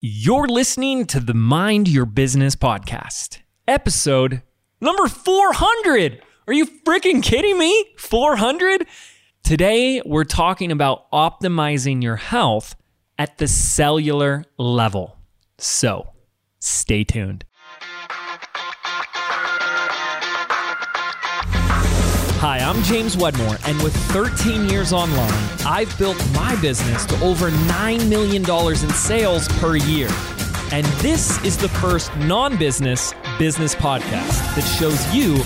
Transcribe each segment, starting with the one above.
You're listening to the Mind Your Business podcast, episode number 400. Are you freaking kidding me? 400? Today, we're talking about optimizing your health at the cellular level. So, stay tuned. Hi, I'm James Wedmore, and with 13 years online, I've built my business to over $9 million in sales per year. And this is the first non-business business podcast that shows you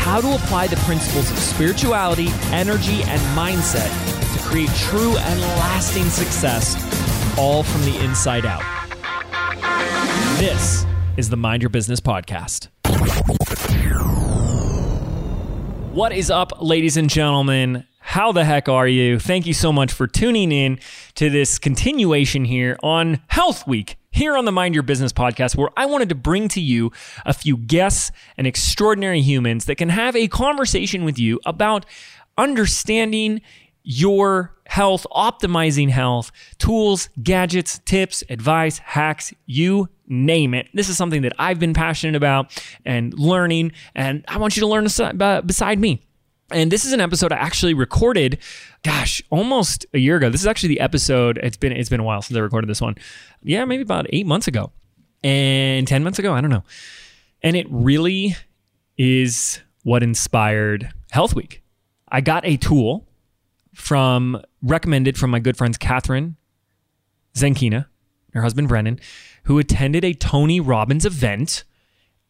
how to apply the principles of spirituality, energy, and mindset to create true and lasting success, all from the inside out. This is the Mind Your Business podcast. What is up, ladies and gentlemen? How the heck are you? Thank you so much for tuning in to this continuation here on Health Week here on the Mind Your Business podcast, where I wanted to bring to you a few guests and extraordinary humans that can have a conversation with you about understanding your health, optimizing health, tools, gadgets, tips, advice, hacks, you name it. This is something that I've been passionate about and learning, and I want you to learn beside me. And this is an episode I actually recorded, almost a year ago. This is actually the episode, it's been a while since I recorded this one. Yeah, maybe about 8 months ago and 10 months ago, I don't know. And it really is what inspired Health Week. I got a tool recommended from my good friends Catherine Zankina, her husband Brennan, who attended a Tony Robbins event,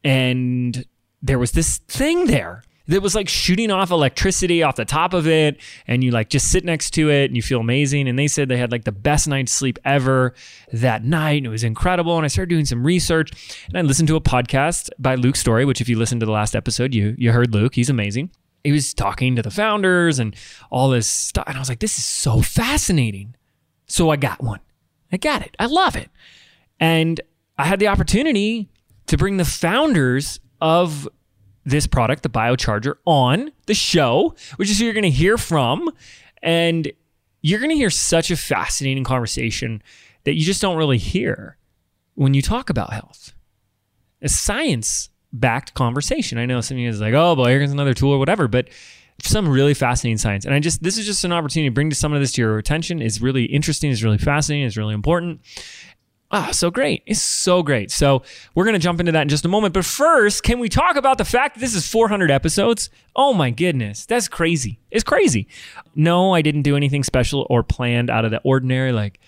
and there was this thing there that was like shooting off electricity off the top of it, and you like just sit next to it and you feel amazing. And they said they had like the best night's sleep ever that night, and it was incredible. And I started doing some research, and I listened to a podcast by Luke Story, which if you listened to the last episode, you heard Luke. He's amazing. He was talking to the founders and all this stuff, and I was like, this is so fascinating. So I got one. I got it. I love it. And I had the opportunity to bring the founders of this product, the BioCharger, on the show, which is who you're going to hear from. And you're going to hear such a fascinating conversation that you just don't really hear when you talk about health. A science-backed conversation. I know some of you guys are like, oh boy, here comes another tool or whatever, but some really fascinating science. And this is just an opportunity to bring some of this to your attention. It's really interesting. It's really fascinating. It's really important. It's so great. So we're going to jump into that in just a moment. But first, can we talk about the fact that this is 400 episodes? Oh my goodness. That's crazy. It's crazy. No, I didn't do anything special or planned out of the ordinary. Like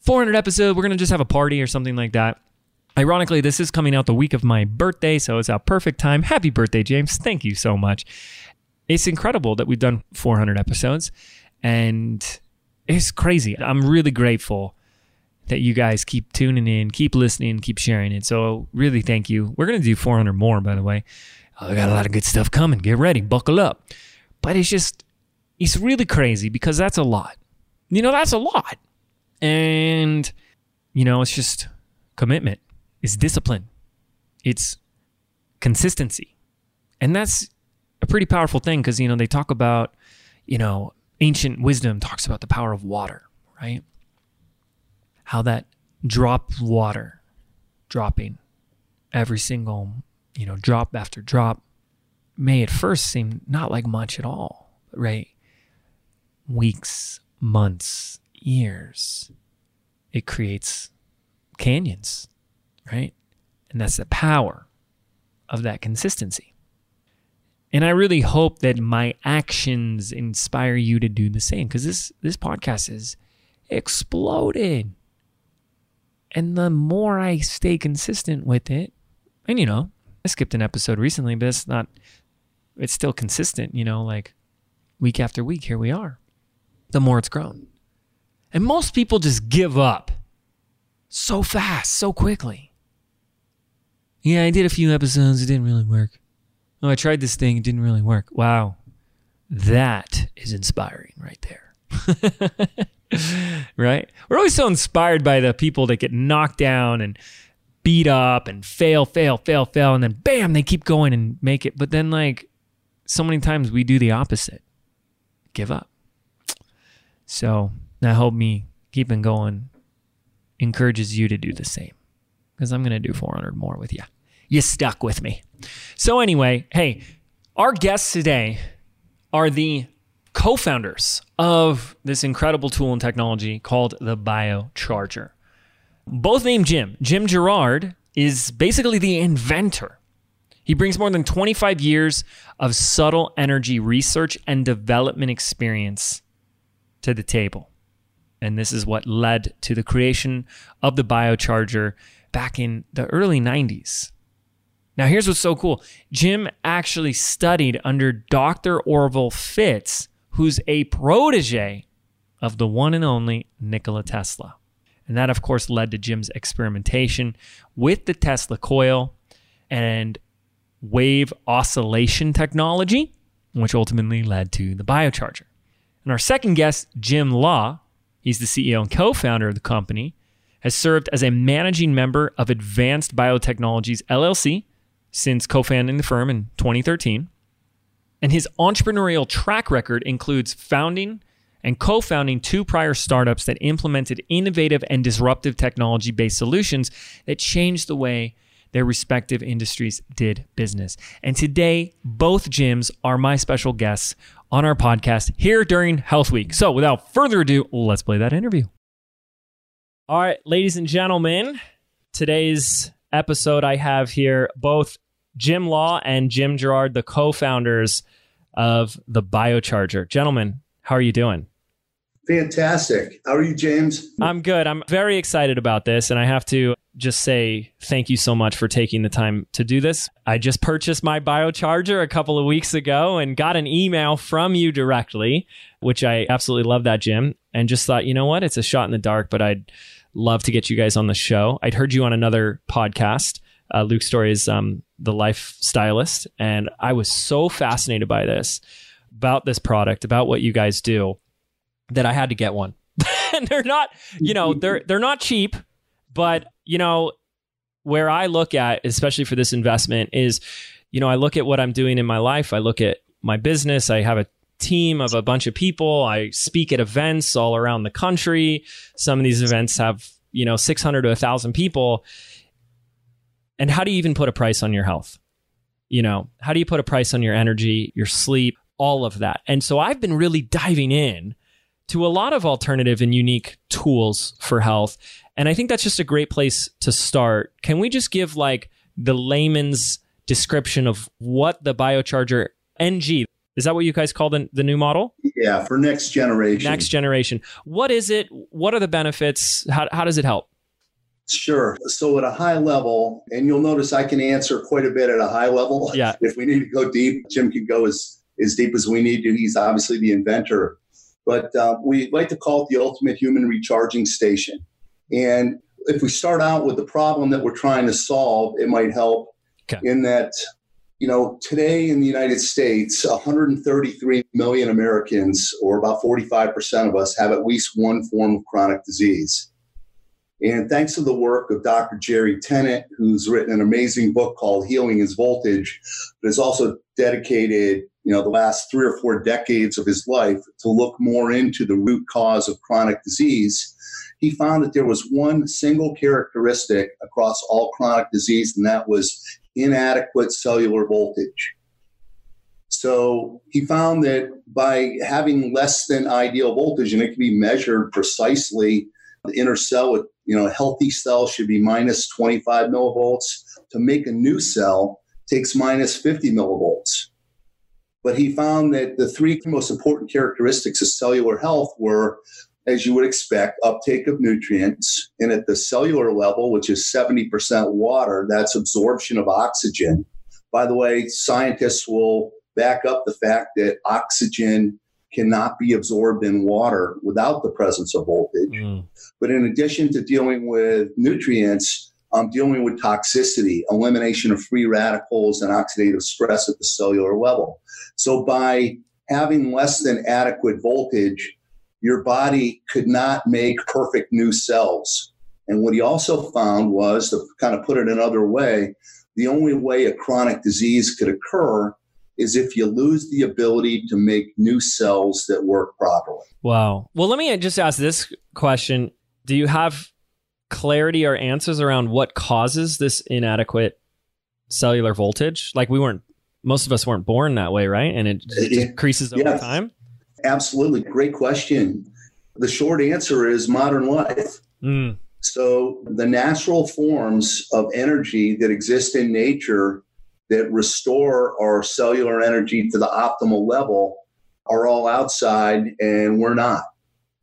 400 episodes, we're going to just have a party or something like that. Ironically, this is coming out the week of my birthday, so it's a perfect time. Happy birthday, James. Thank you so much. It's incredible that we've done 400 episodes, and it's crazy. I'm really grateful that you guys keep tuning in, keep listening, keep sharing it. So really, thank you. We're going to do 400 more, by the way. I got a lot of good stuff coming. Get ready. Buckle up. But it's really crazy because that's a lot. That's a lot. And, it's just commitment. It's discipline. It's consistency. And that's a pretty powerful thing because, they talk about, ancient wisdom talks about the power of water, right? How that dropping every single, drop after drop may at first seem not like much at all, right? Weeks, months, years, it creates canyons, right? And that's the power of that consistency. And I really hope that my actions inspire you to do the same, because this podcast has exploded. And the more I stay consistent with it, and I skipped an episode recently, but it's still consistent, like week after week, here we are, the more it's grown. And most people just give up so fast, so quickly. Yeah, I did a few episodes, it didn't really work. Oh, I tried this thing, it didn't really work. Wow, that is inspiring right there. Right? We're always so inspired by the people that get knocked down and beat up and fail. And then bam, they keep going and make it. But then so many times we do the opposite, give up. So that helped me keeping going encourages you to do the same, because I'm going to do 400 more with you. You stuck with me. So anyway, hey, our guests today are the co-founders of this incredible tool and technology called the BioCharger. Both named Jim. Jim Girard is basically the inventor. He brings more than 25 years of subtle energy research and development experience to the table. And this is what led to the creation of the BioCharger back in the early 90s. Now, here's what's so cool. Jim actually studied under Dr. Orville Fitz, who's a protege of the one and only Nikola Tesla. And that, of course, led to Jim's experimentation with the Tesla coil and wave oscillation technology, which ultimately led to the BioCharger. And our second guest, Jim Law, he's the CEO and co-founder of the company, has served as a managing member of Advanced Biotechnologies, LLC, since co-founding the firm in 2013. And his entrepreneurial track record includes founding and co-founding two prior startups that implemented innovative and disruptive technology-based solutions that changed the way their respective industries did business. And today, both Jims are my special guests on our podcast here during Health Week. So without further ado, let's play that interview. All right, ladies and gentlemen, today's episode I have here both Jim Law and Jim Girard, the co-founders of the BioCharger. Gentlemen, how are you doing? Fantastic. How are you, James? I'm good. I'm very excited about this, and I have to just say thank you so much for taking the time to do this. I just purchased my BioCharger a couple of weeks ago and got an email from you directly, which I absolutely love that, Jim, and just thought, you know what? It's a shot in the dark, but I'd love to get you guys on the show. I'd heard you on another podcast. Luke Story is the lifestylist, and I was so fascinated by this, about this product, about what you guys do, that I had to get one. And they're not, you know, they're not cheap, but you know, where I look at, especially for this investment, is, you know, I look at what I'm doing in my life. I look at my business. I have a team of a bunch of people. I speak at events all around the country. Some of these events have, you know, 600 to 1,000 people. And how do you even put a price on your health? You know, how do you put a price on your energy, your sleep, all of that? And so I've been really diving in to a lot of alternative and unique tools for health. And I think that's just a great place to start. Can we just give like the layman's description of what the BioCharger NG, is that what you guys call the new model? Yeah, for next generation. Next generation. What is it? What are the benefits? How does it help? Sure. So at a high level, and you'll notice I can answer quite a bit at a high level. Yeah. If we need to go deep, Jim can go as deep as we need to. He's obviously the inventor. But we like to call it the ultimate human recharging station. And if we start out with the problem that we're trying to solve, it might help in that, you know, today in the United States, 133 million Americans, or about 45% of us, have at least one form of chronic disease. And thanks to the work of Dr. Jerry Tennant, who's written an amazing book called Healing is Voltage, but has also dedicated, you know, the last 3 or 4 decades of his life to look more into the root cause of chronic disease, he found that there was one single characteristic across all chronic disease, and that was inadequate cellular voltage. So he found that by having less than ideal voltage, and it can be measured precisely, the inner cell, with, you know, a healthy cell should be minus 25 millivolts. To make a new cell takes minus 50 millivolts. But he found that the 3 most important characteristics of cellular health were, as you would expect, uptake of nutrients. And at the cellular level, which is 70% water, that's absorption of oxygen. By the way, scientists will back up the fact that oxygen cannot be absorbed in water without the presence of voltage. Mm. But in addition to dealing with nutrients, I'm dealing with toxicity, elimination of free radicals, and oxidative stress at the cellular level. So by having less than adequate voltage, your body could not make perfect new cells. And what he also found was, to kind of put it another way, the only way a chronic disease could occur is if you lose the ability to make new cells that work properly. Wow. Well, let me just ask this question. Do you have clarity or answers around what causes this inadequate cellular voltage? Like, we weren't, most of us weren't born that way, right? And it increases over time? Absolutely. Great question. The short answer is modern life. Mm. So the natural forms of energy that exist in nature that restore our cellular energy to the optimal level are all outside, and we're not.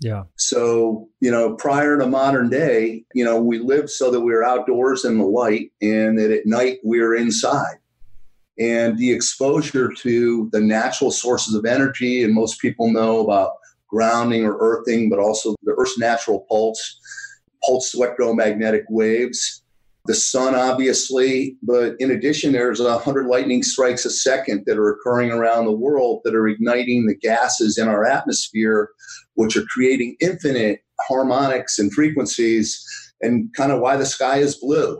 Yeah. So, prior to modern day, we lived so that we were outdoors in the light, and that at night we were inside. And the exposure to the natural sources of energy, and most people know about grounding or earthing, but also the Earth's natural pulse electromagnetic waves, the sun, obviously. But in addition, there's 100 lightning strikes a second that are occurring around the world that are igniting the gases in our atmosphere, which are creating infinite harmonics and frequencies, and kind of why the sky is blue,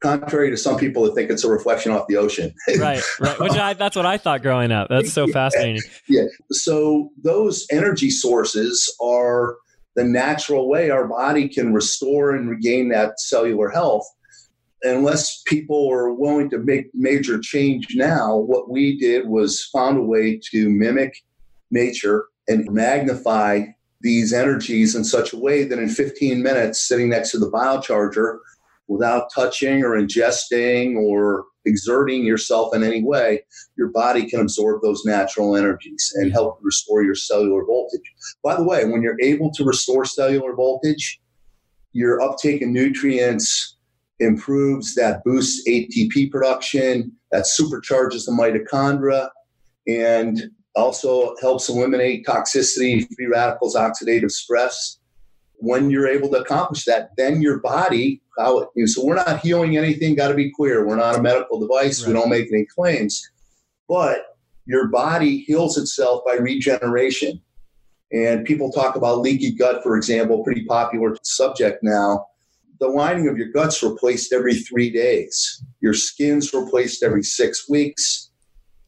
contrary to some people that think it's a reflection off the ocean. Right. That's what I thought growing up. That's so fascinating. Yeah. So those energy sources are the natural way our body can restore and regain that cellular health. Unless people are willing to make major change now, what we did was found a way to mimic nature and magnify these energies in such a way that in 15 minutes, sitting next to the biocharger, without touching or ingesting or exerting yourself in any way, your body can absorb those natural energies and help restore your cellular voltage. By the way, when you're able to restore cellular voltage, your uptake of nutrients improves, that boosts ATP production, that supercharges the mitochondria, and also helps eliminate toxicity, free radicals, oxidative stress. When you're able to accomplish that, then your body, so we're not healing anything, got to be clear. We're not a medical device. Right. We don't make any claims. But your body heals itself by regeneration. And people talk about leaky gut, for example, pretty popular subject now. The lining of your gut's replaced every 3 days. Your skin's replaced every 6 weeks.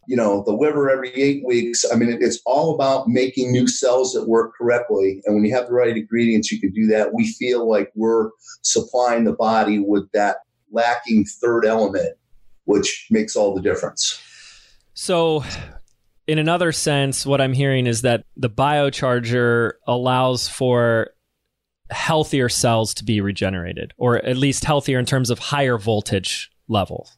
The liver every 8 weeks. I mean, it's all about making new cells that work correctly. And when you have the right ingredients, you can do that. We feel like we're supplying the body with that lacking third element, which makes all the difference. So in another sense, what I'm hearing is that the biocharger allows for healthier cells to be regenerated, or at least healthier in terms of higher voltage level.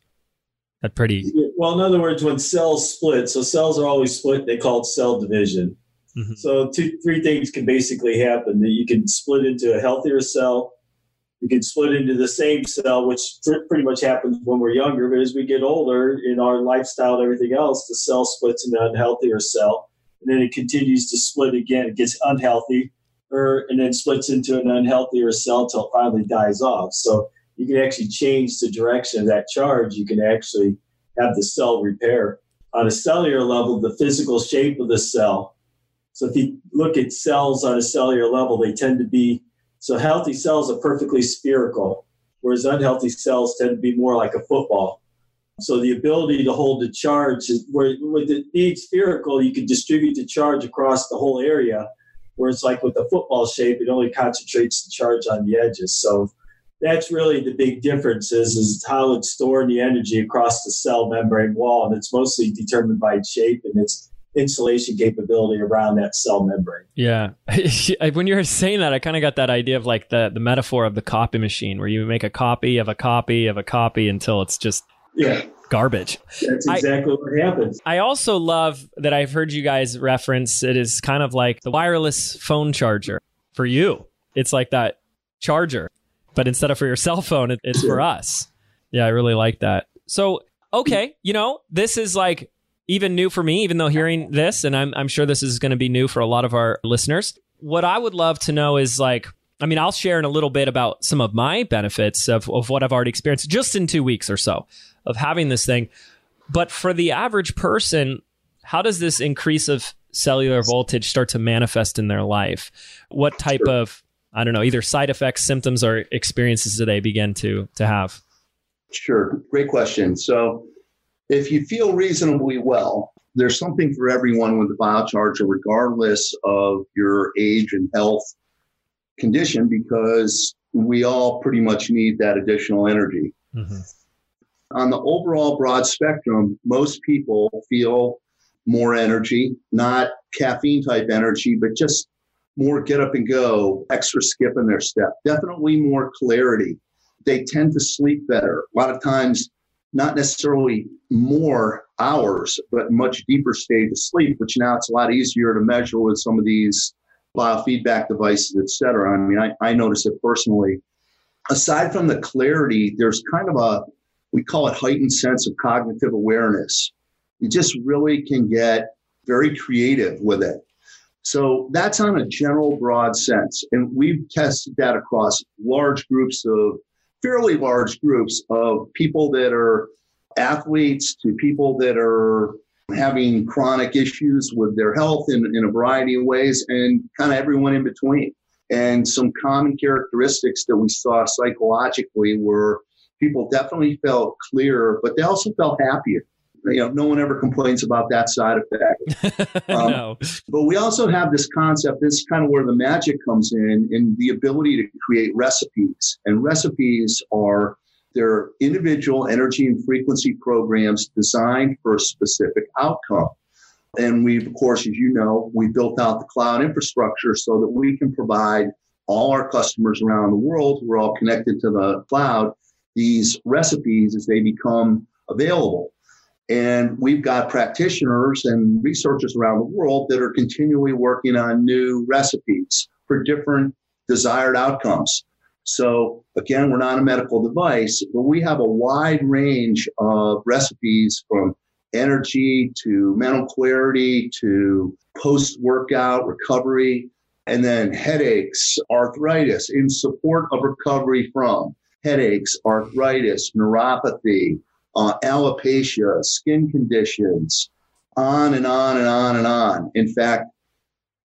Well, in other words, when cells split, so cells are always split, they call it cell division. Mm-hmm. So three things can basically happen. That you can split into a healthier cell, you can split into the same cell, which pretty much happens when we're younger, but as we get older in our lifestyle and everything else, the cell splits into an unhealthier cell, and then it continues to split again, it gets unhealthy, and then splits into an unhealthier cell until it finally dies off. So you can actually change the direction of that charge. You can actually have the cell repair. On a cellular level, the physical shape of the cell. So if you look at cells on a cellular level, they tend to be, so healthy cells are perfectly spherical, whereas unhealthy cells tend to be more like a football. So the ability to hold the charge, with it being spherical, you can distribute the charge across the whole area, where it's like with the football shape, it only concentrates the charge on the edges. So that's really the big difference is how it's storing the energy across the cell membrane wall. And it's mostly determined by its shape and its insulation capability around that cell membrane. Yeah. When you were saying that, I kind of got that idea of like the metaphor of the copy machine, where you make a copy of a copy of a copy until it's just garbage. That's exactly what happens. I also love that I've heard you guys reference it is kind of like the wireless phone charger for you. It's like that charger, but instead of for your cell phone, it's for us. Yeah, I really like that. So, okay, this is like even new for me, even though hearing this, and I'm sure this is going to be new for a lot of our listeners. What I would love to know is I'll share in a little bit about some of my benefits of what I've already experienced just in 2 weeks or so of having this thing. But for the average person, how does this increase of cellular voltage start to manifest in their life? What type of either side effects, symptoms, or experiences do they begin to have? Sure. Great question. So if you feel reasonably well, there's something for everyone with the biocharger, regardless of your age and health condition, because we all pretty much need that additional energy. Mm-hmm. On the overall broad spectrum, most people feel more energy, not caffeine type energy, but just more get up and go, extra skip in their step, definitely more clarity. They tend to sleep better. A lot of times, not necessarily more hours, but much deeper stage of sleep, which now it's a lot easier to measure with some of these biofeedback devices, et cetera. I mean, I notice it personally. Aside from the clarity, there's kind of a, we call it heightened sense of cognitive awareness. You just really can get very creative with it. So that's on a general broad sense. And we've tested that across large groups of, fairly large groups of people that are athletes to people that are having chronic issues with their health in a variety of ways, and kind of everyone in between. And some common characteristics that we saw psychologically were people definitely felt clearer, but they also felt happier. You know, no one ever complains about that side effect. No. But we also have this concept, this is kind of where the magic comes in the ability to create recipes. And recipes are, they're individual energy and frequency programs designed for a specific outcome. And we've, of course, as you know, we built out the cloud infrastructure so that we can provide all our customers around the world, we're all connected to the cloud, these recipes as they become available. And we've got practitioners and researchers around the world that are continually working on new recipes for different desired outcomes. So again, we're not a medical device, but we have a wide range of recipes from energy to mental clarity to post-workout recovery, and then headaches, arthritis, in support of recovery from headaches, arthritis, neuropathy, alopecia, skin conditions, on and on and on and on. In fact,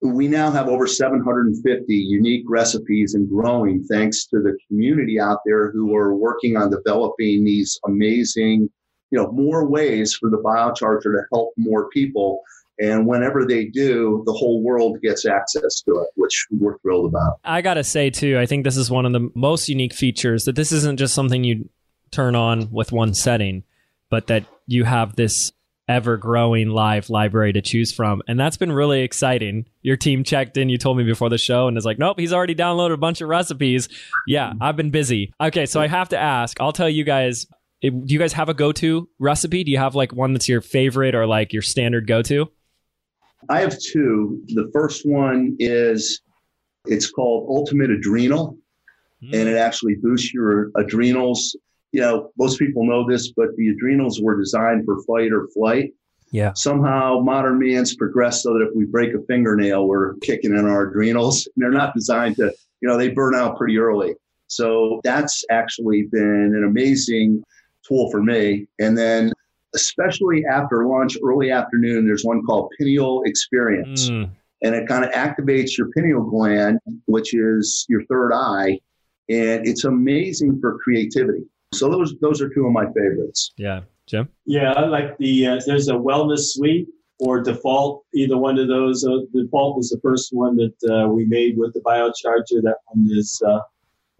we now have over 750 unique recipes and growing, thanks to the community out there who are working on developing these amazing, you know, more ways for the biocharger to help more people. And whenever they do, the whole world gets access to it, which we're thrilled about. I got to say, too, I think this is one of the most unique features, that this isn't just something you turn on with one setting, but that you have this ever-growing live library to choose from. And that's been really exciting. Your team checked in, you told me before the show, and is like, nope, he's already downloaded a bunch of recipes. Yeah, I've been busy. Okay, so I have to ask, I'll tell you guys, do you guys have a go-to recipe? Do you have like one that's your favorite or like your standard go-to? I have two. The first one is, it's called Ultimate Adrenal, and it actually boosts your adrenals. You know, most people know this, but the adrenals were designed for fight or flight. Yeah. Somehow modern man's progressed so that if we break a fingernail, we're kicking in our adrenals. And they're not designed to, you know, they burn out pretty early. So that's actually been an amazing tool for me. And then especially after lunch, early afternoon, there's one called Pineal Experience. And it kind of activates your pineal gland, which is your third eye. And it's amazing for creativity. So those are two of my favorites. Yeah. Jim? Yeah, I like the, there's a Wellness Suite or Default, either one of those. Default was the first one that we made with the biocharger. That one has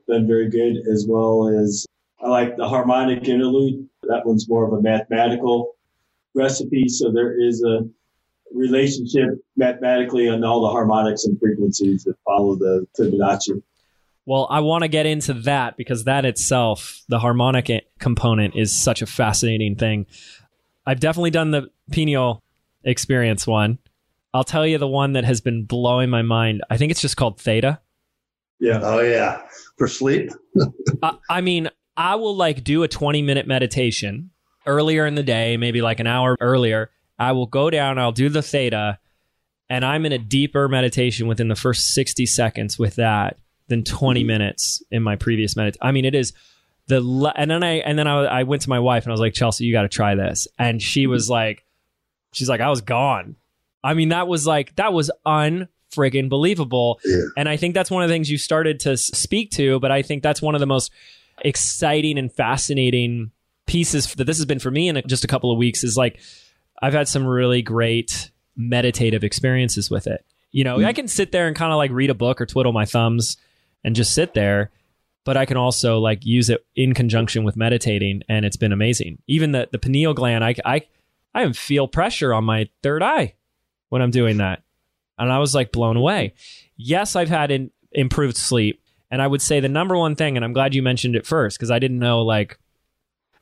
been very good, as well as I like the Harmonic Interlude. That one's more of a mathematical recipe. So there is a relationship mathematically on all the harmonics and frequencies that follow the Fibonacci. Well, I want to get into that because that itself, the harmonic component, is such a fascinating thing. I've definitely done the Pineal Experience one. I'll tell you the one that has been blowing my mind. I think it's just called Theta. Yeah. Oh, yeah. For sleep? I mean, I will like do a 20-minute meditation earlier in the day, maybe like an hour earlier. I will go down, I'll do the Theta, and I'm in a deeper meditation within the first 60 seconds with that than 20 minutes in my previous meditation. I mean, it is the and then I went to my wife and I was like, Chelsea, you got to try this. And she was like, she's like, I was gone. I mean, that was like, that was unfriggin' believable. Yeah. And I think that's one of the things you started to speak to, but I think that's one of the most exciting and fascinating pieces that this has been for me in just a couple of weeks, is like, I've had some really great meditative experiences with it. You know, I can sit there and kind of like read a book or twiddle my thumbs and just sit there. but I can also like use it in conjunction with meditating, and it's been amazing. Even the pineal gland, I feel pressure on my third eye when I'm doing that. And I was like blown away. Yes, I've had improved sleep. And I would say the number one thing, and I'm glad you mentioned it first, because I didn't know, like,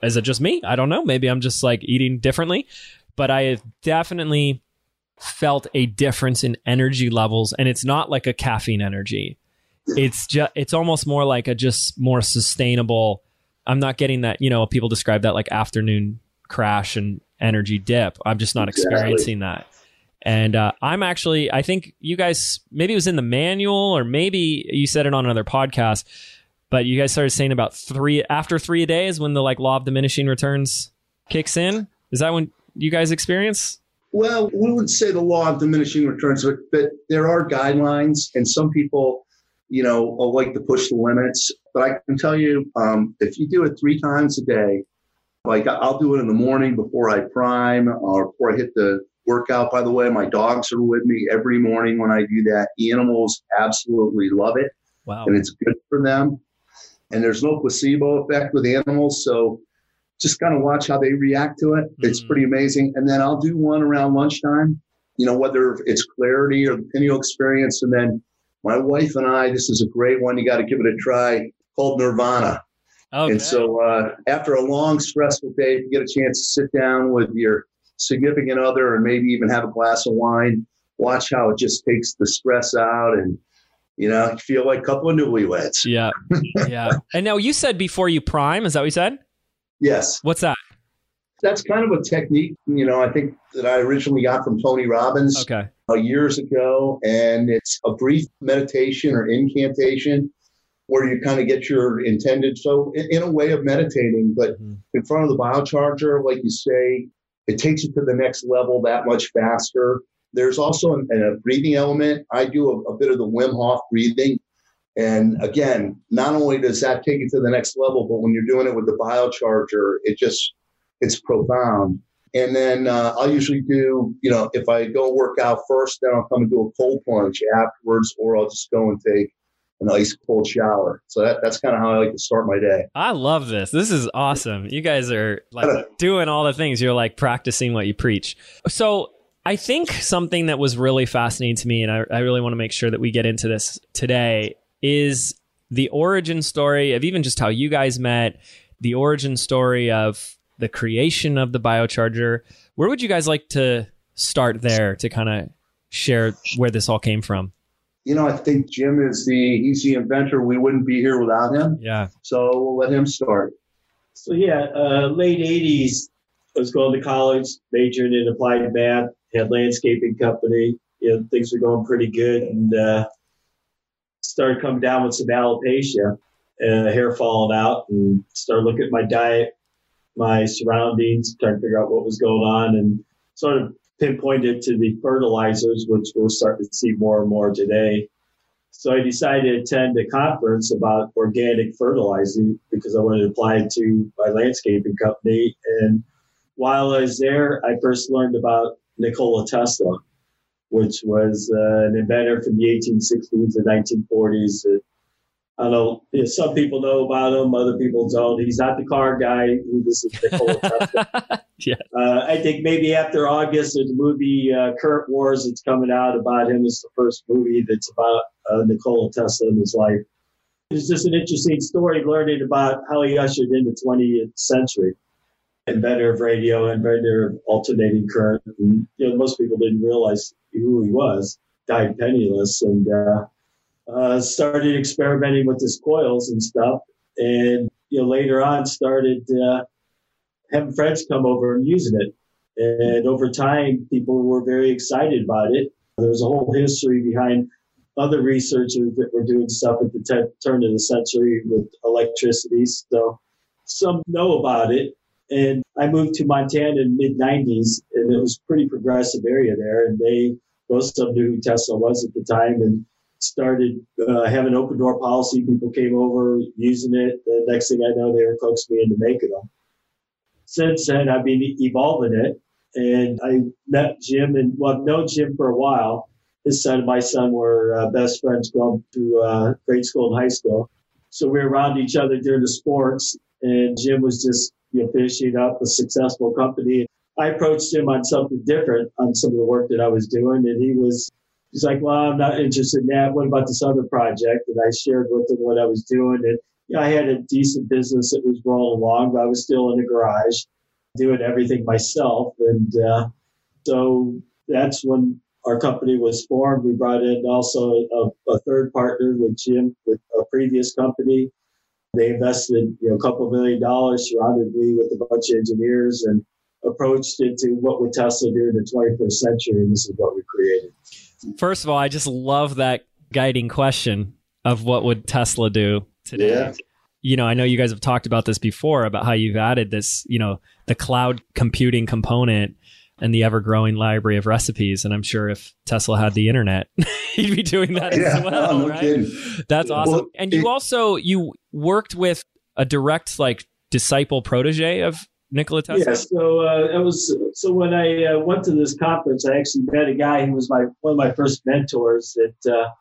is it just me? I don't know. Maybe I'm just like eating differently. But I have definitely felt a difference in energy levels. And it's not like a caffeine energy. It's almost more like a just more sustainable. I'm not getting that, you know, people describe that like afternoon crash and energy dip. I'm just not experiencing that. And I think you guys, maybe it was in the manual or maybe you said it on another podcast, but you guys started saying about after three days when the like law of diminishing returns kicks in. Is that when you guys experience? Well, we would say the law of diminishing returns, but there are guidelines, and some people, you know, like to push the limits. But I can tell you, if you do it 3 times a day, like I'll do it in the morning before I prime or before I hit the workout. By the way, my dogs are with me every morning when I do that. Animals absolutely love it. Wow. And it's good for them. And there's no placebo effect with animals. So just kind of watch how they react to it. Mm-hmm. It's pretty amazing. And then I'll do one around lunchtime, you know, whether it's clarity or the pineal experience. And then my wife and I, this is a great one. You got to give it a try, called Nirvana. Okay. And so after a long, stressful day, if you get a chance to sit down with your significant other and maybe even have a glass of wine, watch how it just takes the stress out, and you know, feel like a couple of newlyweds. Yeah. And now you said before you prime, is that what you said? Yes. What's that? That's kind of a technique, you know, I think that I originally got from Tony Robbins years ago, and it's a brief meditation or incantation where you kind of get your intended, so in a way of meditating, but in front of the biocharger, like you say, it takes you to the next level that much faster. There's also a breathing element. I do a bit of the Wim Hof breathing. And again, not only does that take you to the next level, but when you're doing it with the biocharger, it's profound. And then I'll usually do, you know, if I go work out first, then I'll come and do a cold plunge afterwards, or I'll just go and take an ice cold shower. So that's kind of how I like to start my day. I love this. This is awesome. You guys are like doing all the things. You're like practicing what you preach. So I think something that was really fascinating to me, and I really want to make sure that we get into this today, is the origin story of even just how you guys met, the origin story of the creation of the biocharger. Where would you guys like to start there to kind of share where this all came from? You know, I think Jim is he's the inventor. We wouldn't be here without him. Yeah. So we'll let him start. So yeah, late 80s, I was going to college, majored in applied math, had landscaping company. You know, things were going pretty good, and started coming down with some alopecia and hair falling out, and started looking at my diet, my surroundings, trying to figure out what was going on, and sort of pinpointed to the fertilizers, which we'll start to see more and more today. So I decided to attend a conference about organic fertilizing because I wanted to apply it to my landscaping company. And while I was there, I first learned about Nikola Tesla, which was an inventor from the 1860s and 1940s. I don't know, some people know about him, other people don't. He's not the car guy. This is Nikola Tesla. Yeah. I think maybe after August, there's a movie, Current Wars, that's coming out about him. It's the first movie that's about Nikola Tesla and his life. It's just an interesting story learning about how he ushered in the 20th century. Inventor of radio, inventor of alternating current. And, you know, most people didn't realize who he was. Died penniless, and started experimenting with his coils and stuff. And, you know, later on started having friends come over and using it. And over time, people were very excited about it. There was a whole history behind other researchers that were doing stuff at the turn of the century with electricity. So some know about it. And I moved to Montana in mid-90s, and it was a pretty progressive area there. And most of them knew who Tesla was at the time, and started having open door policy. People came over using it. The next thing I know, they were coaxed me into making them. Since then, I've been evolving it. And I met Jim, and I've known Jim for a while. His son and my son were best friends going through grade school and high school. So we were around each other during the sports, and Jim was just, you know, finishing up a successful company. I approached him on something different, on some of the work that I was doing, and he's like, well, I'm not interested in that. What about this other project? And I shared with him what I was doing. And you know, I had a decent business that was rolling along, but I was still in the garage doing everything myself. And so that's when our company was formed. We brought in also a third partner with Jim, with a previous company. They invested, you know, $2 million, surrounded me with a bunch of engineers, and approached it to what would Tesla do in the 21st century, and this is what we created. First of all, I just love that guiding question of what would Tesla do today. Yeah. You know, I know you guys have talked about this before, about how you've added this, you know, the cloud computing component and the ever-growing library of recipes. And I'm sure if Tesla had the internet, he'd be doing that as well, no, right? Kidding. That's awesome. Well, and you worked with a direct, like, disciple protege of Nikola Tesla? Yeah, so when I went to this conference, I actually met a guy who was one of my first mentors that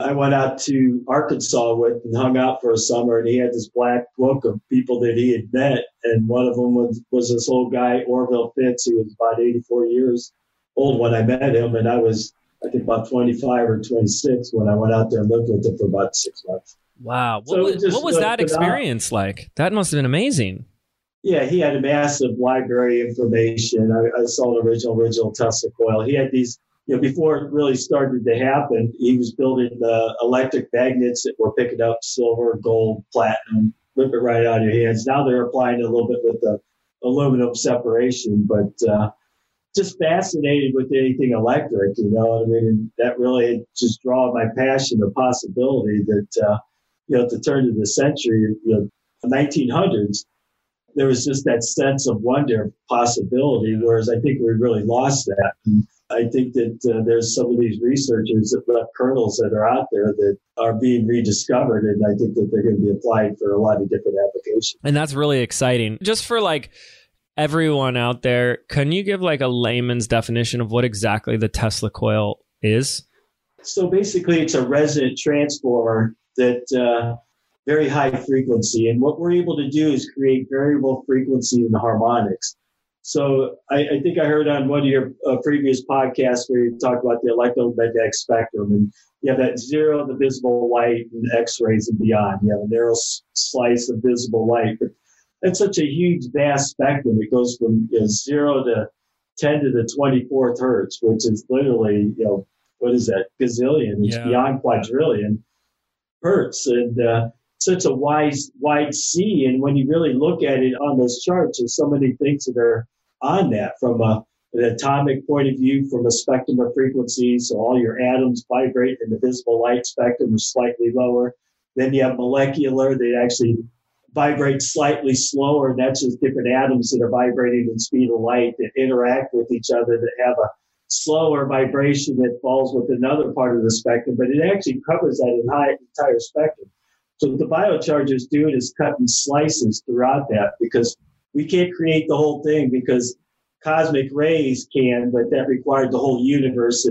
I went out to Arkansas with and hung out for a summer, and he had this black book of people that he had met, and one of them was this old guy, Orville Fitz, who was about 84 years old when I met him, and I was, I think, about 25 or 26 when I went out there and lived with him for about 6 months. Wow. What was that experience like? That must have been amazing. Yeah, he had a massive library of information. I saw the original Tesla coil. He had these, you know, before it really started to happen, he was building the electric magnets that were picking up silver, gold, platinum, rip it right out of your hands. Now they're applying it a little bit with the aluminum separation, but just fascinated with anything electric, you know what I mean? And that really just drawn my passion, the possibility that, you know, at the turn of the century, you know, 1900s, there was just that sense of wonder, possibility, whereas I think we really lost that. And I think that there's some of these researchers that left kernels that are out there that are being rediscovered, and I think that they're going to be applied for a lot of different applications. And that's really exciting. Just for like everyone out there, can you give like a layman's definition of what exactly the Tesla coil is? So basically, it's a resonant transformer that very high frequency. And what we're able to do is create variable frequency in the harmonics. So I think I heard on one of your previous podcasts where you talked about the electromagnetic spectrum, and you have that zero, the visible light, and X-rays and beyond. You have a narrow slice of visible light. But that's such a huge, vast spectrum. It goes from, you know, 0 to 10 to the 24th hertz, which is literally, you know, what is that, gazillion? It's beyond quadrillion hertz, and such a wide sea. And when you really look at it on those charts, there's so many things that are on that from an atomic point of view, from a spectrum of frequencies. So all your atoms vibrate in the visible light spectrum is slightly lower. Then you have molecular, they actually vibrate slightly slower. And that's just different atoms that are vibrating at speed of light that interact with each other, that have a slower vibration that falls with another part of the spectrum. But it actually covers that entire spectrum. So what the biochargers do is cut in slices throughout that, because we can't create the whole thing, because cosmic rays can, but that required the whole universe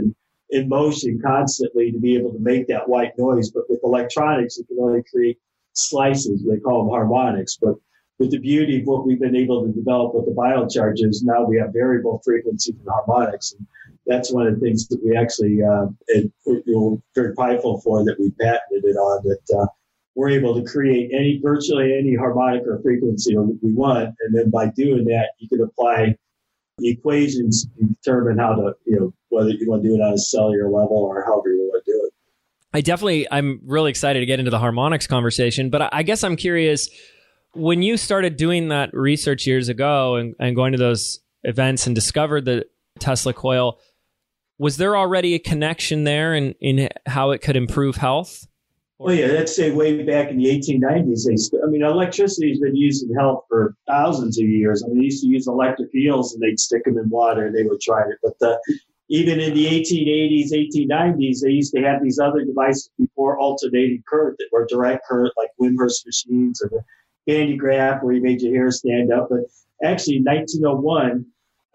in motion constantly to be able to make that white noise. But with electronics, you can only create slices. They call them harmonics. But with the beauty of what we've been able to develop with the biochargers, now we have variable frequencies and harmonics. And that's one of the things that we actually we're very prideful for, that we patented it on, that we're able to create virtually any harmonic or frequency we want. And then by doing that, you can apply the equations to determine how to, you know, whether you want to do it on a cellular level or however you want to do it. I'm really excited to get into the harmonics conversation, but I guess I'm curious, when you started doing that research years ago and going to those events and discovered the Tesla coil, was there already a connection there in how it could improve health? Well, yeah, let's say way back in the 1890s, electricity has been used in health for thousands of years. I mean, they used to use electric eels, and they'd stick them in water, and they would try it. But even in the 1880s, 1890s, they used to have these other devices before alternating current that were direct current, like Wimhurst machines or the bandograph where you made your hair stand up. But actually, in 1901,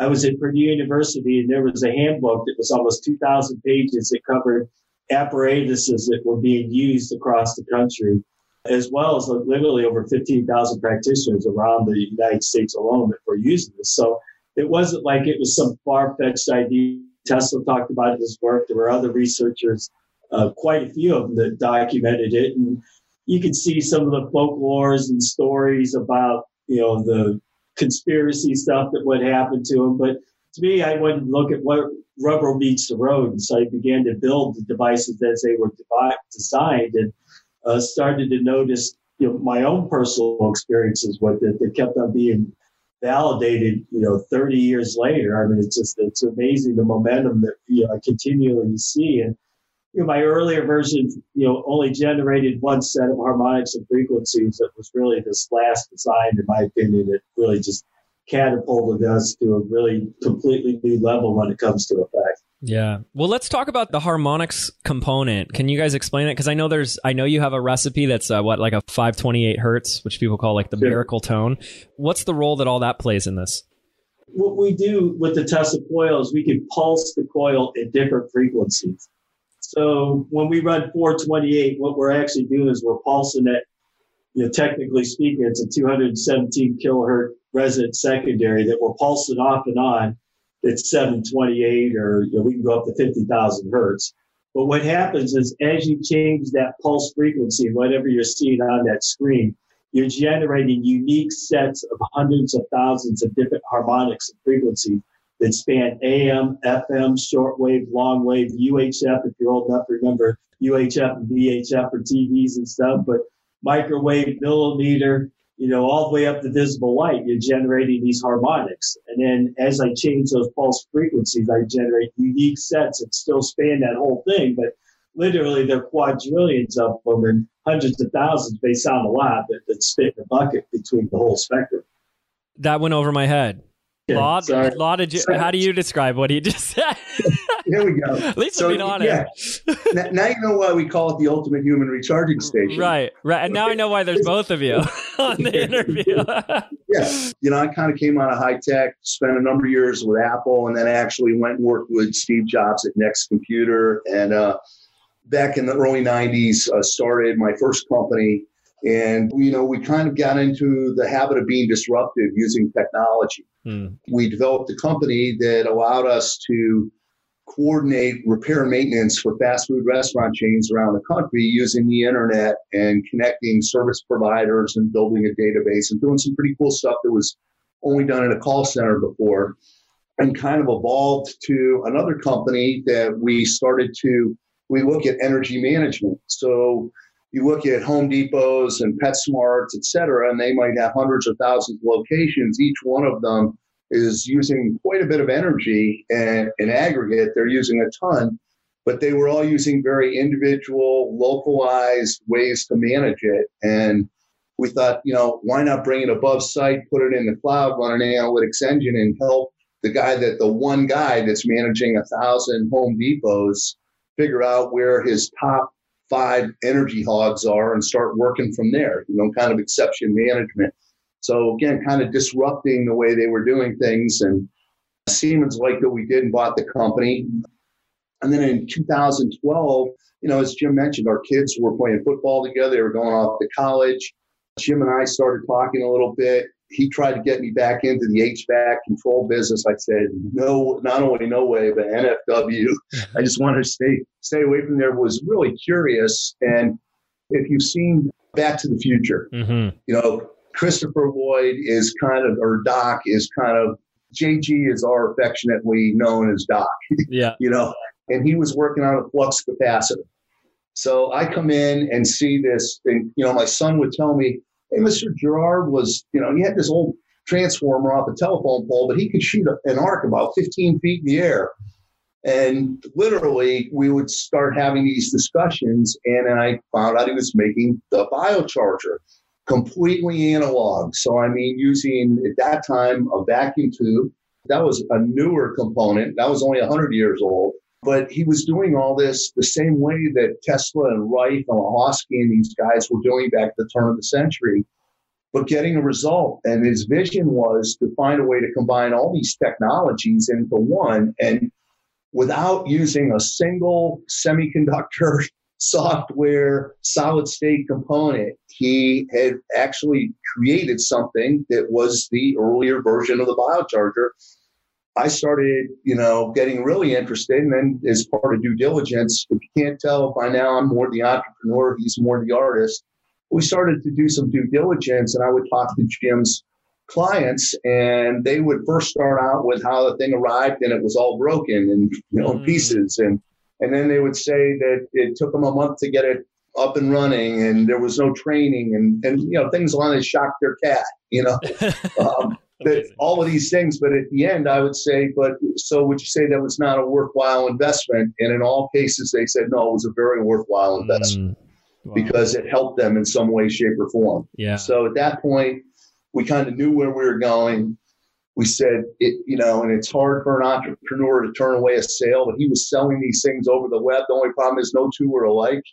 I was at Purdue University, and there was a handbook that was almost 2,000 pages that covered apparatuses that were being used across the country. as well as literally over 15,000 practitioners around the United States alone that were using this. So it wasn't like it was some far-fetched idea. Tesla talked about his work. There were other researchers, quite a few of them, that documented it. And you can see some of the folklores and stories about, you know, the conspiracy stuff that would happen to him. But to me, I went and looked at what rubber meets the road. And so I began to build the devices as they were designed, and started to notice, you know, my own personal experiences with it that kept on being validated, you know, 30 years later. I mean, it's just, it's amazing the momentum that, you know, I continually see. And, you know, my earlier version, you know, only generated one set of harmonics and frequencies. That was really this last design, in my opinion, that really just catapulted us to a really completely new level when it comes to effects. Yeah. Well, let's talk about the harmonics component. Can you guys explain it? Because I know you have a recipe that's like a 528 hertz, which people call like the miracle tone. What's the role that all that plays in this? What we do with the Tesla coil is we can pulse the coil at different frequencies. So when we run 428, what we're actually doing is we're pulsing it. You know, technically speaking, it's a 217 kilohertz resonant secondary that we're pulsing off and on. It's 728, or, you know, we can go up to 50,000 hertz. But what happens is, as you change that pulse frequency, whatever you're seeing on that screen, you're generating unique sets of hundreds of thousands of different harmonics and frequencies that span AM, FM, shortwave, longwave, UHF, if you're old enough to remember UHF and VHF for TVs and stuff, but microwave, millimeter, you know, all the way up to visible light, you're generating these harmonics. And then as I change those pulse frequencies, I generate unique sets that still span that whole thing, but literally there are quadrillions of them and hundreds of thousands. They sound a lot, but that spit in a bucket between the whole spectrum. That went over my head. Yeah, how do you describe what he just said? Here we go. At least I'm being honest. Yeah. Now you know why we call it the ultimate human recharging station. Right, right. And now I know why there's both of you on the interview. Yeah. You know, I kind of came out of high tech, spent a number of years with Apple, and then actually went and worked with Steve Jobs at NeXT Computer. And back in the early 90s, started my first company. And, you know, we kind of got into the habit of being disruptive using technology. We developed a company that allowed us to coordinate repair and maintenance for fast food restaurant chains around the country using the internet and connecting service providers and building a database and doing some pretty cool stuff that was only done in a call center before, and kind of evolved to another company that we look at energy management. So you look at Home Depots and PetSmarts, et cetera, and they might have hundreds of thousands of locations. Each one of them is using quite a bit of energy, and in aggregate, they're using a ton, but they were all using very individual, localized ways to manage it. And we thought, you know, why not bring it above site, put it in the cloud, run an analytics engine, and help the one guy that's managing 1,000 Home Depots figure out where his top 5 energy hogs are and start working from there, you know, kind of exception management. So again, kind of disrupting the way they were doing things. And Siemens liked what we did and bought the company. And then in 2012, you know, as Jim mentioned, our kids were playing football together. They were going off to college. Jim and I started talking a little bit. He tried to get me back into the HVAC control business. I said, no, not only no way, but NFW. I just wanted to stay away from there. Was really curious. And if you've seen Back to the Future, you know, Christopher Boyd is kind of, or Doc is kind of, JG is our affectionately known as Doc. Yeah. You know, and he was working on a flux capacitor. So I come in and see this, and, you know, my son would tell me, hey, Mr. Girard was, you know, he had this old transformer off a telephone pole, but he could shoot an arc about 15 feet in the air. And literally, we would start having these discussions, and then I found out he was making the BioCharger, completely analog. So, I mean, using, at that time, a vacuum tube. That was a newer component. That was only 100 years old. But he was doing all this the same way that Tesla and Wright and Lahosky and these guys were doing back at the turn of the century, but getting a result. And his vision was to find a way to combine all these technologies into one, and without using a single semiconductor software, solid state component. He had actually created something that was the earlier version of the BioCharger. I started, getting really interested. And then as part of due diligence, if you can't tell by now, I'm more the entrepreneur, he's more the artist. We started to do some due diligence, and I would talk to Jim's clients, and they would first start out with how the thing arrived, and it was all broken and pieces. And then they would say that it took them a month to get it up and running, and there was no training, and things along that shocked their cat, that all of these things. But at the end, I would say, so would you say that was not a worthwhile investment? And in all cases, they said, no, it was a very worthwhile investment because it helped them in some way, shape, or form. Yeah. So at that point, we kind of knew where we were going. We said, and it's hard for an entrepreneur to turn away a sale, but he was selling these things over the web. The only problem is no two were alike.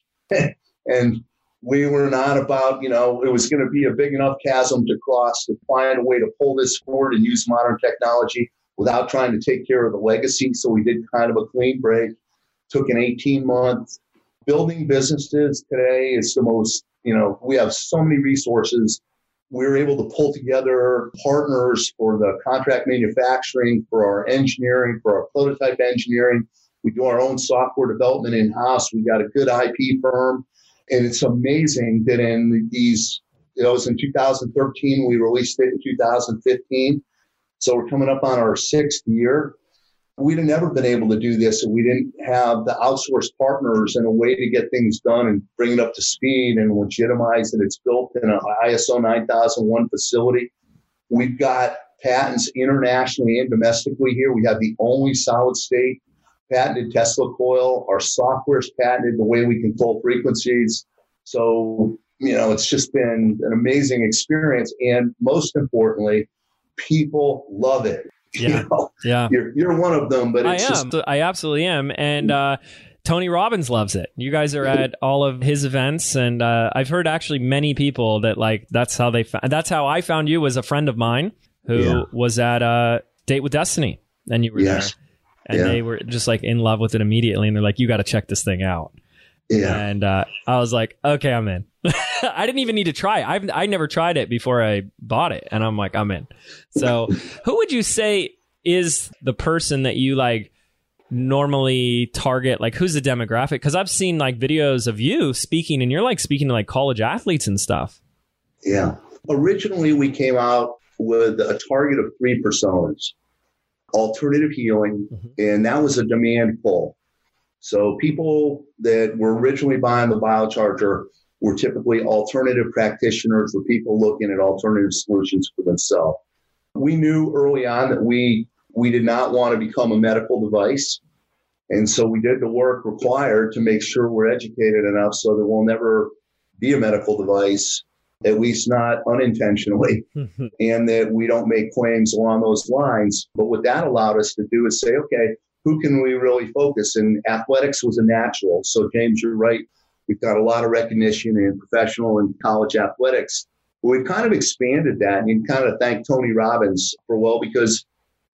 And we were not about, it was going to be a big enough chasm to cross to find a way to pull this forward and use modern technology without trying to take care of the legacy. So we did kind of a clean break, took an 18-month. Building businesses today is the most, we have so many resources. We're able to pull together partners for the contract manufacturing, for our engineering, for our prototype engineering. We do our own software development in-house. We got a good IP firm. And it's amazing that in these, it was in 2013, we released it in 2015. So we're coming up on our 6th year. We'd have never been able to do this if we didn't have the outsourced partners and a way to get things done and bring it up to speed and legitimize that it's built in an ISO 9001 facility. We've got patents internationally and domestically here. We have the only solid state patented Tesla coil. Our software's patented, the way we control frequencies. So, it's just been an amazing experience. And most importantly, people love it. Yeah. You're one of them, but it's I absolutely am. And Tony Robbins loves it. You guys are at all of his events, and I've heard actually many people that that's how I found you, was a friend of mine who was at a Date with Destiny, and you were there, and they were just like in love with it immediately, and they're like, you got to check this thing out. Yeah. And I was like, okay, I'm in. I didn't even need to try it. I never tried it before I bought it. And I'm like, I'm in. So who would you say is the person that you normally target? Who's the demographic? Because I've seen videos of you speaking, and you're speaking to college athletes and stuff. Yeah. Originally, we came out with a target of 3 personas, alternative healing. And that was a demand pull. So people that were originally buying the BioCharger were typically alternative practitioners or people looking at alternative solutions for themselves. We knew early on that we did not want to become a medical device. And so we did the work required to make sure we're educated enough so that we'll never be a medical device, at least not unintentionally, and that we don't make claims along those lines. But what that allowed us to do is say, okay, who can we really focus? And athletics was a natural. So James, you're right. We've got a lot of recognition in professional and college athletics. We've kind of expanded that, and you kind of thank Tony Robbins for because,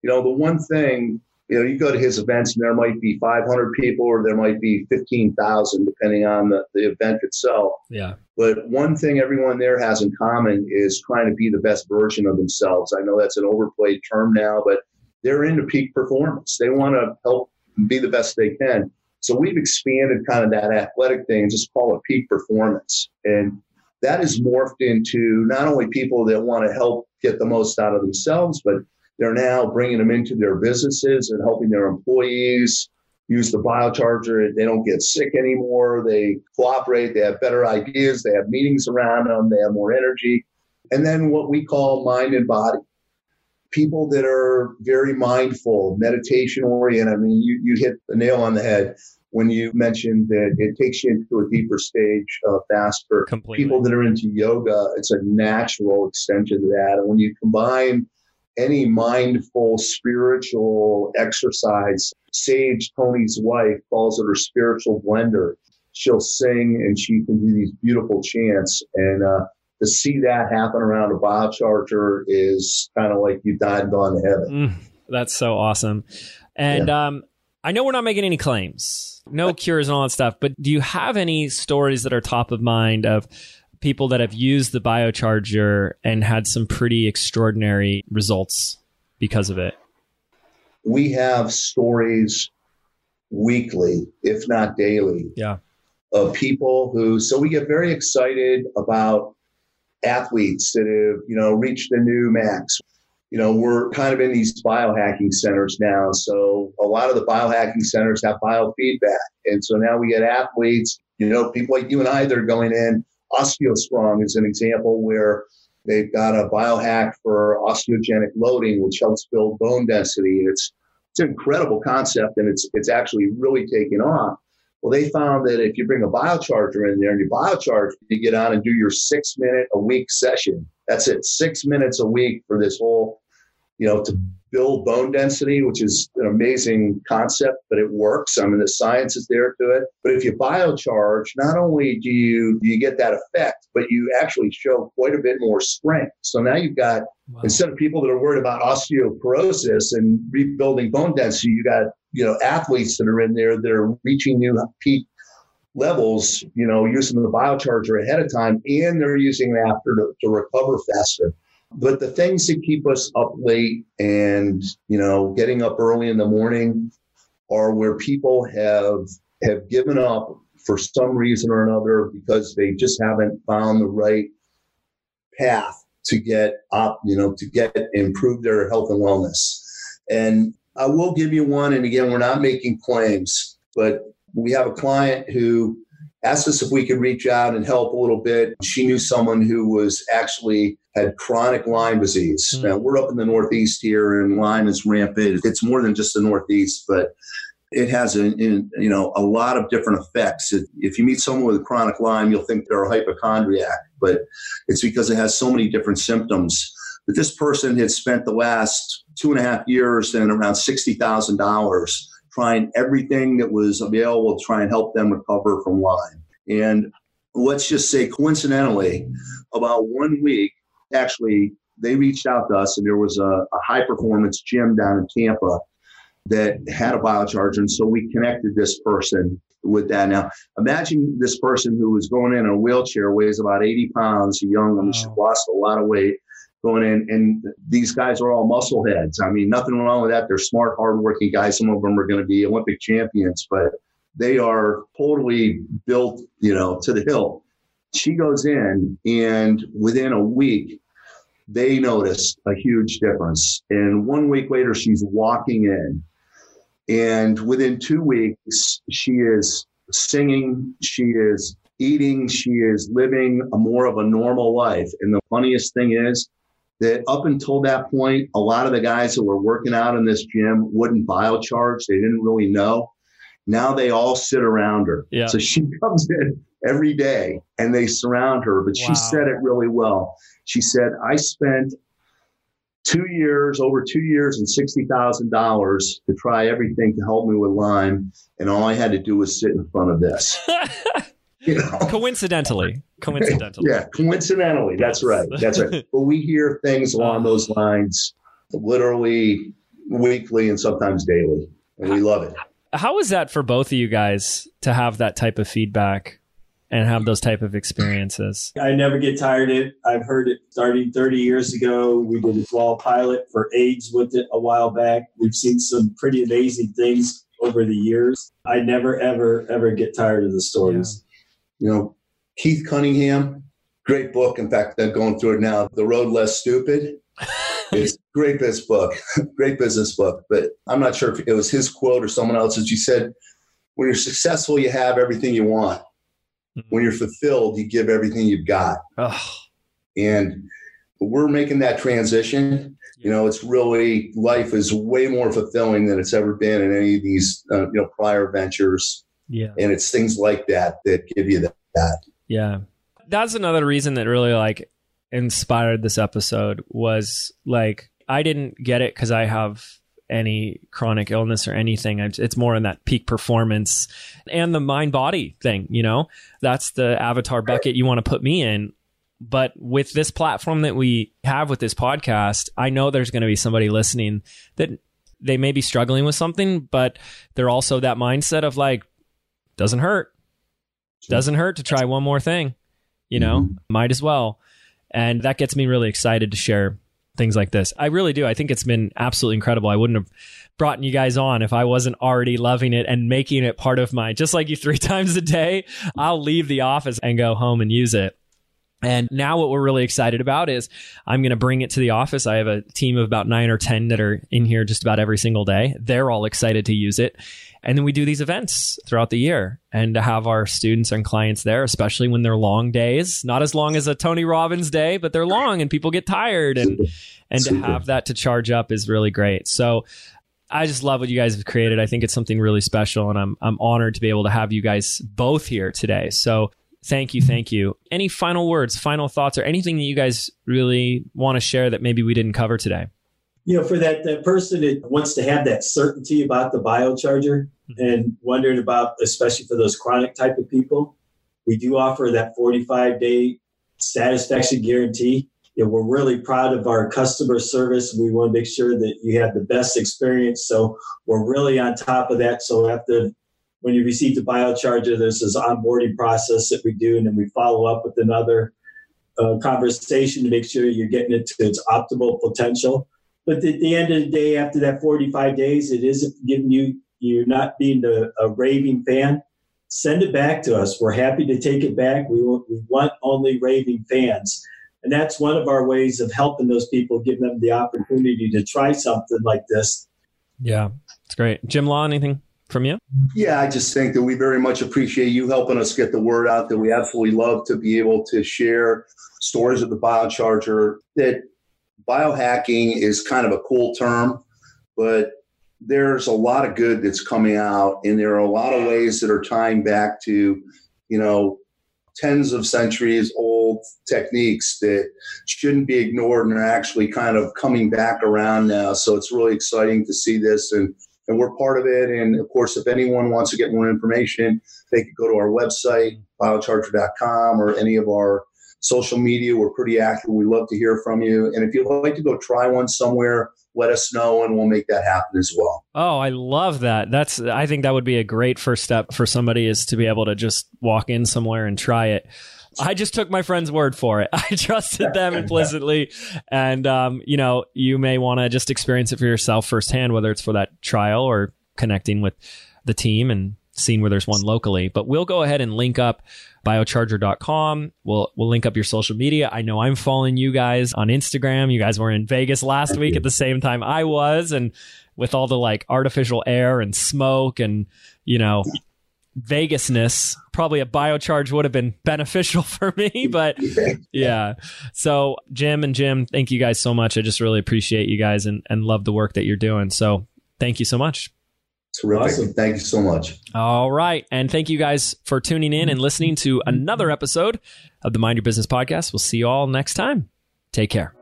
the one thing, you go to his events and there might be 500 people or there might be 15,000 depending on the event itself. Yeah. But one thing everyone there has in common is trying to be the best version of themselves. I know that's an overplayed term now, but they're into peak performance. They want to help be the best they can. So we've expanded kind of that athletic thing and just call it peak performance. And that has morphed into not only people that want to help get the most out of themselves, but they're now bringing them into their businesses and helping their employees use the BioCharger. They don't get sick anymore. They cooperate. They have better ideas. They have meetings around them. They have more energy. And then what we call mind and body. People that are very mindful, meditation oriented. I mean, you hit the nail on the head when you mentioned that it takes you into a deeper stage faster. Completely. People that are into yoga, it's a natural extension to that. And when you combine any mindful, spiritual exercise, Sage, Tony's wife, calls it her spiritual blender. She'll sing and she can do these beautiful chants. And to see that happen around a BioCharger is kind of like you died and gone to heaven. That's so awesome. And I know we're not making any claims, no cures and all that stuff, but do you have any stories that are top of mind of people that have used the BioCharger and had some pretty extraordinary results because of it? We have stories weekly, if not daily, of people who, so we get very excited about athletes that have, you know, reached the new max. You know, we're kind of in these biohacking centers now. So a lot of the biohacking centers have biofeedback. And so now we get athletes, you know, people like you and I, they're going in. OsteoStrong is an example where they've got a biohack for osteogenic loading, which helps build bone density. And it's an incredible concept, and it's actually really taken off. Well, they found that if you bring a biocharger in there and you biocharge, you get on and do your 6-minute-a-week session. That's it, 6 minutes a week for this whole, you know, to build bone density, which is an amazing concept, but it works. I mean, the science is there to it. But if you biocharge, not only do you get that effect, but you actually show quite a bit more strength. So now you've got, instead of people that are worried about osteoporosis and rebuilding bone density, you got, you know, athletes that are in there that are reaching new peak levels, you know, using the biocharger ahead of time, and they're using it after to recover faster. But the things that keep us up late and, you know, getting up early in the morning are where people have given up for some reason or another because they just haven't found the right path to get up, you know, to get improve their health and wellness. And I will give you one. And again, we're not making claims, but we have a client who asked us if we could reach out and help a little bit. She knew someone who was actually had chronic Lyme disease. Now, we're up in the Northeast here, and Lyme is rampant. It's more than just the Northeast, but it has a lot of different effects. If you meet someone with chronic Lyme, you'll think they're a hypochondriac, but it's because it has so many different symptoms. But this person had spent the last 2.5 years and around $60,000 trying everything that was available to try and help them recover from Lyme. And let's just say coincidentally, about 1 week, actually, they reached out to us, and there was a high-performance gym down in Tampa that had a biocharger, and so we connected this person with that. Now, imagine this person who was going in a wheelchair, weighs about 80 pounds, young, and she lost a lot of weight going in, and these guys are all muscle heads. I mean, nothing wrong with that. They're smart, hardworking guys. Some of them are going to be Olympic champions, but they are totally built, you know, to the hill. She goes in, and within a week, they noticed a huge difference. And 1 week later, she's walking in. And within 2 weeks, she is singing, she is eating, she is living a more of a normal life. And the funniest thing is that up until that point, a lot of the guys that were working out in this gym wouldn't biocharge. They didn't really know. Now they all sit around her. Yeah. So she comes in every day and they surround her. But she said it really well. She said, I spent over two years and $60,000 to try everything to help me with Lyme. And all I had to do was sit in front of this. You know? Coincidentally. Yeah, coincidentally. That's right. That's right. But we hear things along those lines literally weekly and sometimes daily. And we love it. How is that for both of you guys to have that type of feedback and have those type of experiences? I never get tired of it. I've heard it starting 30 years ago. We did a small pilot for AIDS with it a while back. We've seen some pretty amazing things over the years. I never, ever, ever get tired of the stories. Yeah. You know, Keith Cunningham, great book. In fact, I'm going through it now, The Road Less Stupid. It's great business book, but I'm not sure if it was his quote or someone else's. He said, when you're successful, you have everything you want. When you're fulfilled, you give everything you've got. And we're making that transition. You know, it's really, life is way more fulfilling than it's ever been in any of these prior ventures. Yeah. And it's things like that give you that. Yeah. That's another reason that really inspired this episode was I didn't get it because I have any chronic illness or anything. It's more in that peak performance and the mind body thing. You know, that's the avatar bucket you want to put me in. But with this platform that we have with this podcast, I know there's going to be somebody listening that they may be struggling with something, but they're also that mindset of like, doesn't hurt. Doesn't hurt to try one more thing, you know, might as well. And that gets me really excited to share things like this. I really do. I think it's been absolutely incredible. I wouldn't have brought you guys on if I wasn't already loving it and making it part of my, just like you 3 times a day, I'll leave the office and go home and use it. And now what we're really excited about is I'm going to bring it to the office. I have a team of about 9 or 10 that are in here just about every single day. They're all excited to use it. And then we do these events throughout the year and to have our students and clients there, especially when they're long days, not as long as a Tony Robbins day, but they're long and people get tired, and to have that to charge up is really great. So I just love what you guys have created. I think it's something really special, and I'm honored to be able to have you guys both here today. So thank you. Thank you. Any final words, final thoughts, or anything that you guys really want to share that maybe we didn't cover today? You know, for that person that wants to have that certainty about the biocharger and wondering about, especially for those chronic type of people, we do offer that 45-day satisfaction guarantee. You know, we're really proud of our customer service. We want to make sure that you have the best experience. So we're really on top of that. So after when you receive the biocharger, there's this onboarding process that we do, and then we follow up with another conversation to make sure you're getting it to its optimal potential. But at the end of the day, after that 45 days, it isn't giving you, you're not being a raving fan. Send it back to us. We're happy to take it back. We want only raving fans. And that's one of our ways of helping those people, giving them the opportunity to try something like this. Yeah, it's great. Jim Law, anything from you? Yeah, I just think that we very much appreciate you helping us get the word out, that we absolutely love to be able to share stories of the biocharger. That biohacking is kind of a cool term, but there's a lot of good that's coming out, and there are a lot of ways that are tying back to, you know, tens of centuries old techniques that shouldn't be ignored and are actually kind of coming back around now. So it's really exciting to see this, and we're part of it. And of course, if anyone wants to get more information, they can go to our website, biocharger.com, or any of our social media. We're pretty active. We love to hear from you. And if you'd like to go try one somewhere, let us know and we'll make that happen as well. Oh, I love that. I think that would be a great first step for somebody, is to be able to just walk in somewhere and try it. I just took my friend's word for it. I trusted them implicitly. And, you know, you may want to just experience it for yourself firsthand, whether it's for that trial or connecting with the team and seeing where there's one locally. But we'll go ahead and link up biocharger.com. We'll link up your social media. I know I'm following you guys on Instagram. You guys were in Vegas last week at the same time I was. And with all the like artificial air and smoke and, you know, Vegasness, probably a biocharge would have been beneficial for me, but yeah. So Jim and Jim, thank you guys so much. I just really appreciate you guys and love the work that you're doing. So thank you so much. Terrific. Awesome. Thank you so much. All right. And thank you guys for tuning in and listening to another episode of the Mind Your Business podcast. We'll see you all next time. Take care.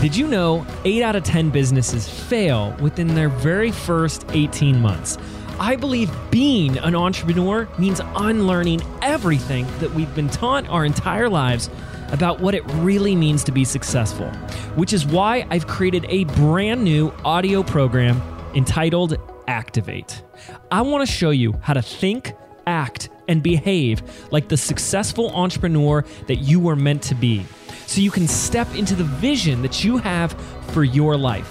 Did you know 8 out of 10 businesses fail within their very first 18 months? I believe being an entrepreneur means unlearning everything that we've been taught our entire lives about what it really means to be successful, which is why I've created a brand new audio program entitled Activate. I want to show you how to think, act, and behave like the successful entrepreneur that you were meant to be, so you can step into the vision that you have for your life